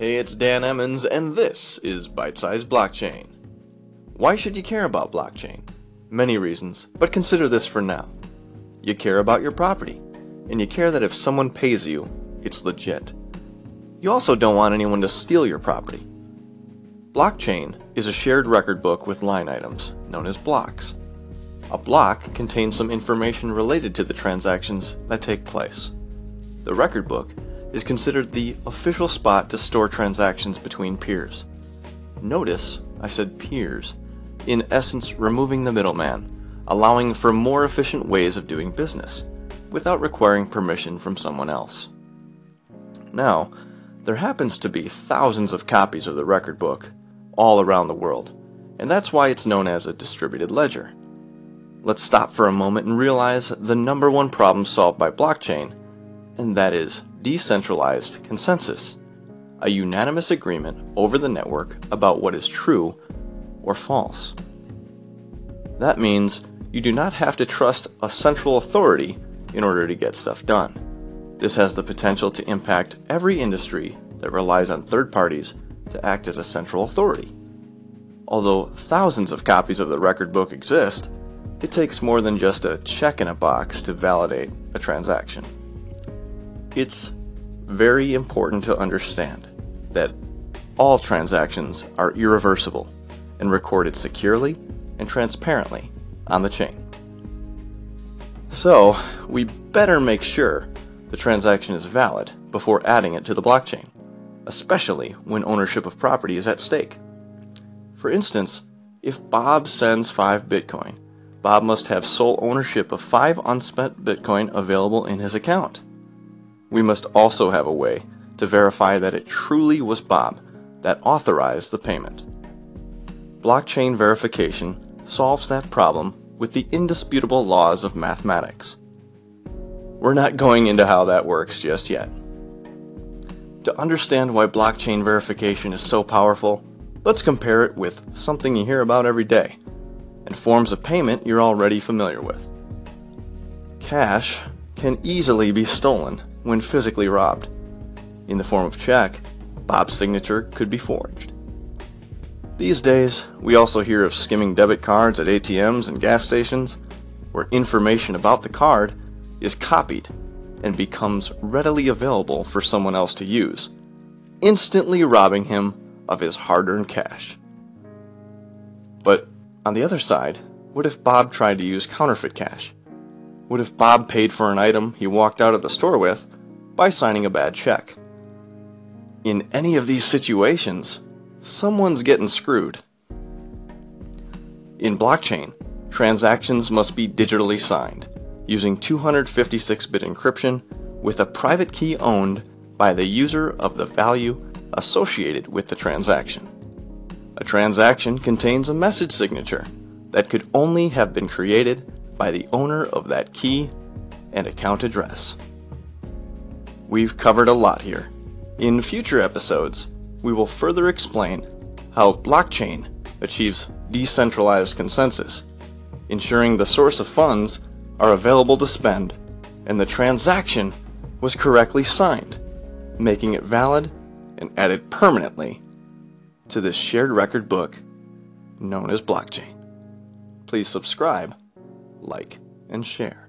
Hey, it's Dan Emmons, and this is Bite-sized Blockchain. Why should you care about blockchain? Many reasons, but consider this for now. You care about your property, and you care that if someone pays you, it's legit. You also don't want anyone to steal your property. Blockchain is a shared record book with line items, known as blocks. A block contains some information related to the transactions that take place. The record book is considered the official spot to store transactions between peers. Notice I said peers, in essence removing the middleman, allowing for more efficient ways of doing business, without requiring permission from someone else. Now, there happens to be thousands of copies of the record book all around the world, and that's why it's known as a distributed ledger. Let's stop for a moment and realize the number one problem solved by blockchain, and that is decentralized consensus, a unanimous agreement over the network about what is true or false. That means you do not have to trust a central authority in order to get stuff done. This has the potential to impact every industry that relies on third parties to act as a central authority. Although thousands of copies of the record book exist, it takes more than just a check in a box to validate a transaction. It's very important to understand that all transactions are irreversible and recorded securely and transparently on the chain. So we better make sure the transaction is valid before adding it to the blockchain, especially when ownership of property is at stake. For instance, if Bob sends 5 Bitcoin, Bob must have sole ownership of 5 unspent Bitcoin available in his account. We must also have a way to verify that it truly was Bob that authorized the payment. Blockchain verification solves that problem with the indisputable laws of mathematics. We're not going into how that works just yet. To understand why blockchain verification is so powerful, let's compare it with something you hear about every day and forms of payment you're already familiar with. Cash can easily be stolen when physically robbed. In the form of check, Bob's signature could be forged. These days, we also hear of skimming debit cards at ATMs and gas stations, where information about the card is copied and becomes readily available for someone else to use, instantly robbing him of his hard-earned cash. But on the other side, what if Bob tried to use counterfeit cash? What if Bob paid for an item he walked out of the store with by signing a bad check? In any of these situations, someone's getting screwed. In blockchain, transactions must be digitally signed using 256-bit encryption with a private key owned by the user of the value associated with the transaction. A transaction contains a message signature that could only have been created by the owner of that key and account address. We've covered a lot here. In future episodes, we will further explain how blockchain achieves decentralized consensus, ensuring the source of funds are available to spend and the transaction was correctly signed, making it valid and added permanently to this shared record book known as blockchain. Please subscribe, like, and share.